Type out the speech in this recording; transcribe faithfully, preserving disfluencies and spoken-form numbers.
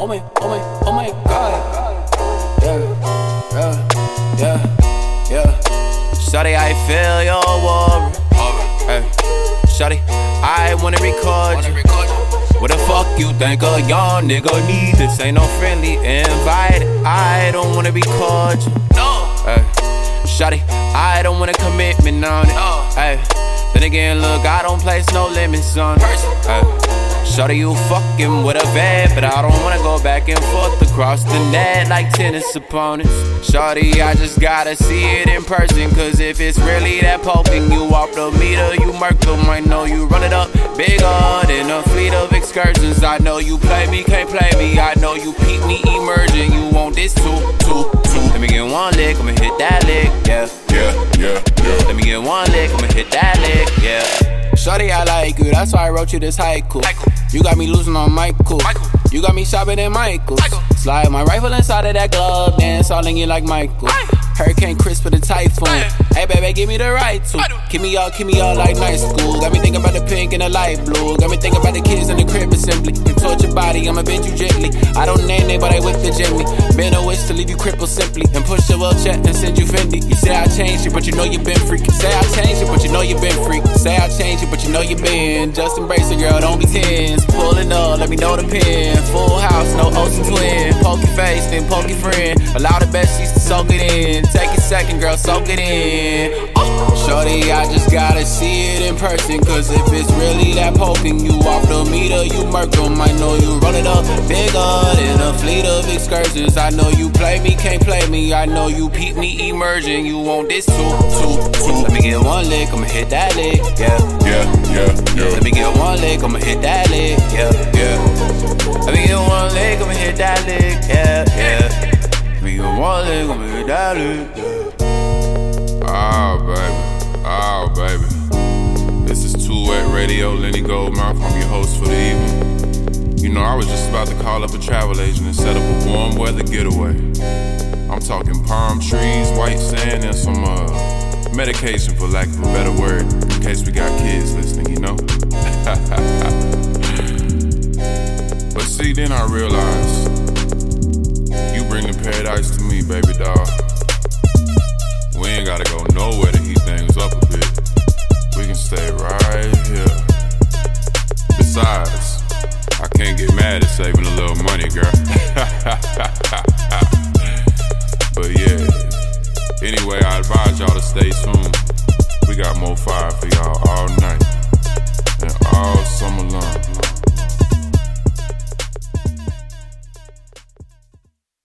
oh my, oh my, oh my God. Yeah, yeah, yeah, yeah. Shawty, I feel your warmth. Hey, shawty, I wanna record you. What the fuck you think a y'all nigga need? This ain't no friendly invite. I don't wanna be called you. Hey, shawty, I don't want a commitment on it. Hey, then again, look, I don't place no limits on it. Hey, shawty, you fucking with a bad, but I don't wanna go back and forth across the net like tennis opponents. Shawty, I just gotta see it in person, cause if it's really that poking, you off the meter, you murk them. I know you run it up bigger than a fleet of excursions. I know you play me, can't play me. I know you peep me emerging. You want this too, too, too. Let me get one lick, I'ma hit that lick, yeah. Yeah, yeah, yeah. Let me get one lick, I'ma hit that lick, yeah. Shawty, I like you, that's why I wrote you this haiku. You got me losing on Michael. You got me shopping at Michael's. Slide my rifle inside of that glove, dance all in you like Michael. Hurricane Chris for the typhoon. Hey baby, give me the right to. Give me all, give me all like night school. Got me thinking about the pink and the light blue. Got me thinking about the kids in the crib assembly. You touch your body, I'ma bend you gently. I don't name it, but I whip the gently. Men don't wish to leave you crippled simply, and push your wheelchair and send you Fendi. You say I changed you, but you know you been freak. Say I changed you, but you know you been freak. Say I changed you, but you know you been. Just embrace it, girl, don't be tense. Pulling up, let me know the pin. Full house, no ocean twin. Pokey face, then pokey friend. Allow the best she's to soak it in. Take a second, girl, soak it in. Oh. Shorty, I just gotta see it in person, cause if it's really that poking, you off the meter, you murk them. I know you run it up bigger than a fleet of excursions. I know you play me, can't play me. I know you peep me emerging. You want this too, too, too. Let me get one lick, I'ma hit that lick, yeah. Yeah, yeah, yeah. Let me get one lick, I'ma hit that lick, yeah, yeah. Let me get one lick, I'ma hit that lick, yeah, yeah. Let me get one lick, I'ma hit that lick, yeah. Oh, baby, oh, baby. This is Too Wet Radio, Lenny Goldmouth. I'm your host for the evening. You know, I was just about to call up a travel agent and set up a warm weather getaway. I'm talking palm trees, white sand, and some uh, medication, for lack of a better word, in case we got kids listening, you know? But see, then I realized, you bring the paradise to me, baby doll. We ain't gotta go nowhere to heat things up a bit. We can stay right here. Besides, I can't get mad at saving a little money, girl. But yeah, anyway, I advise y'all to stay tuned. We got more fire for y'all all night.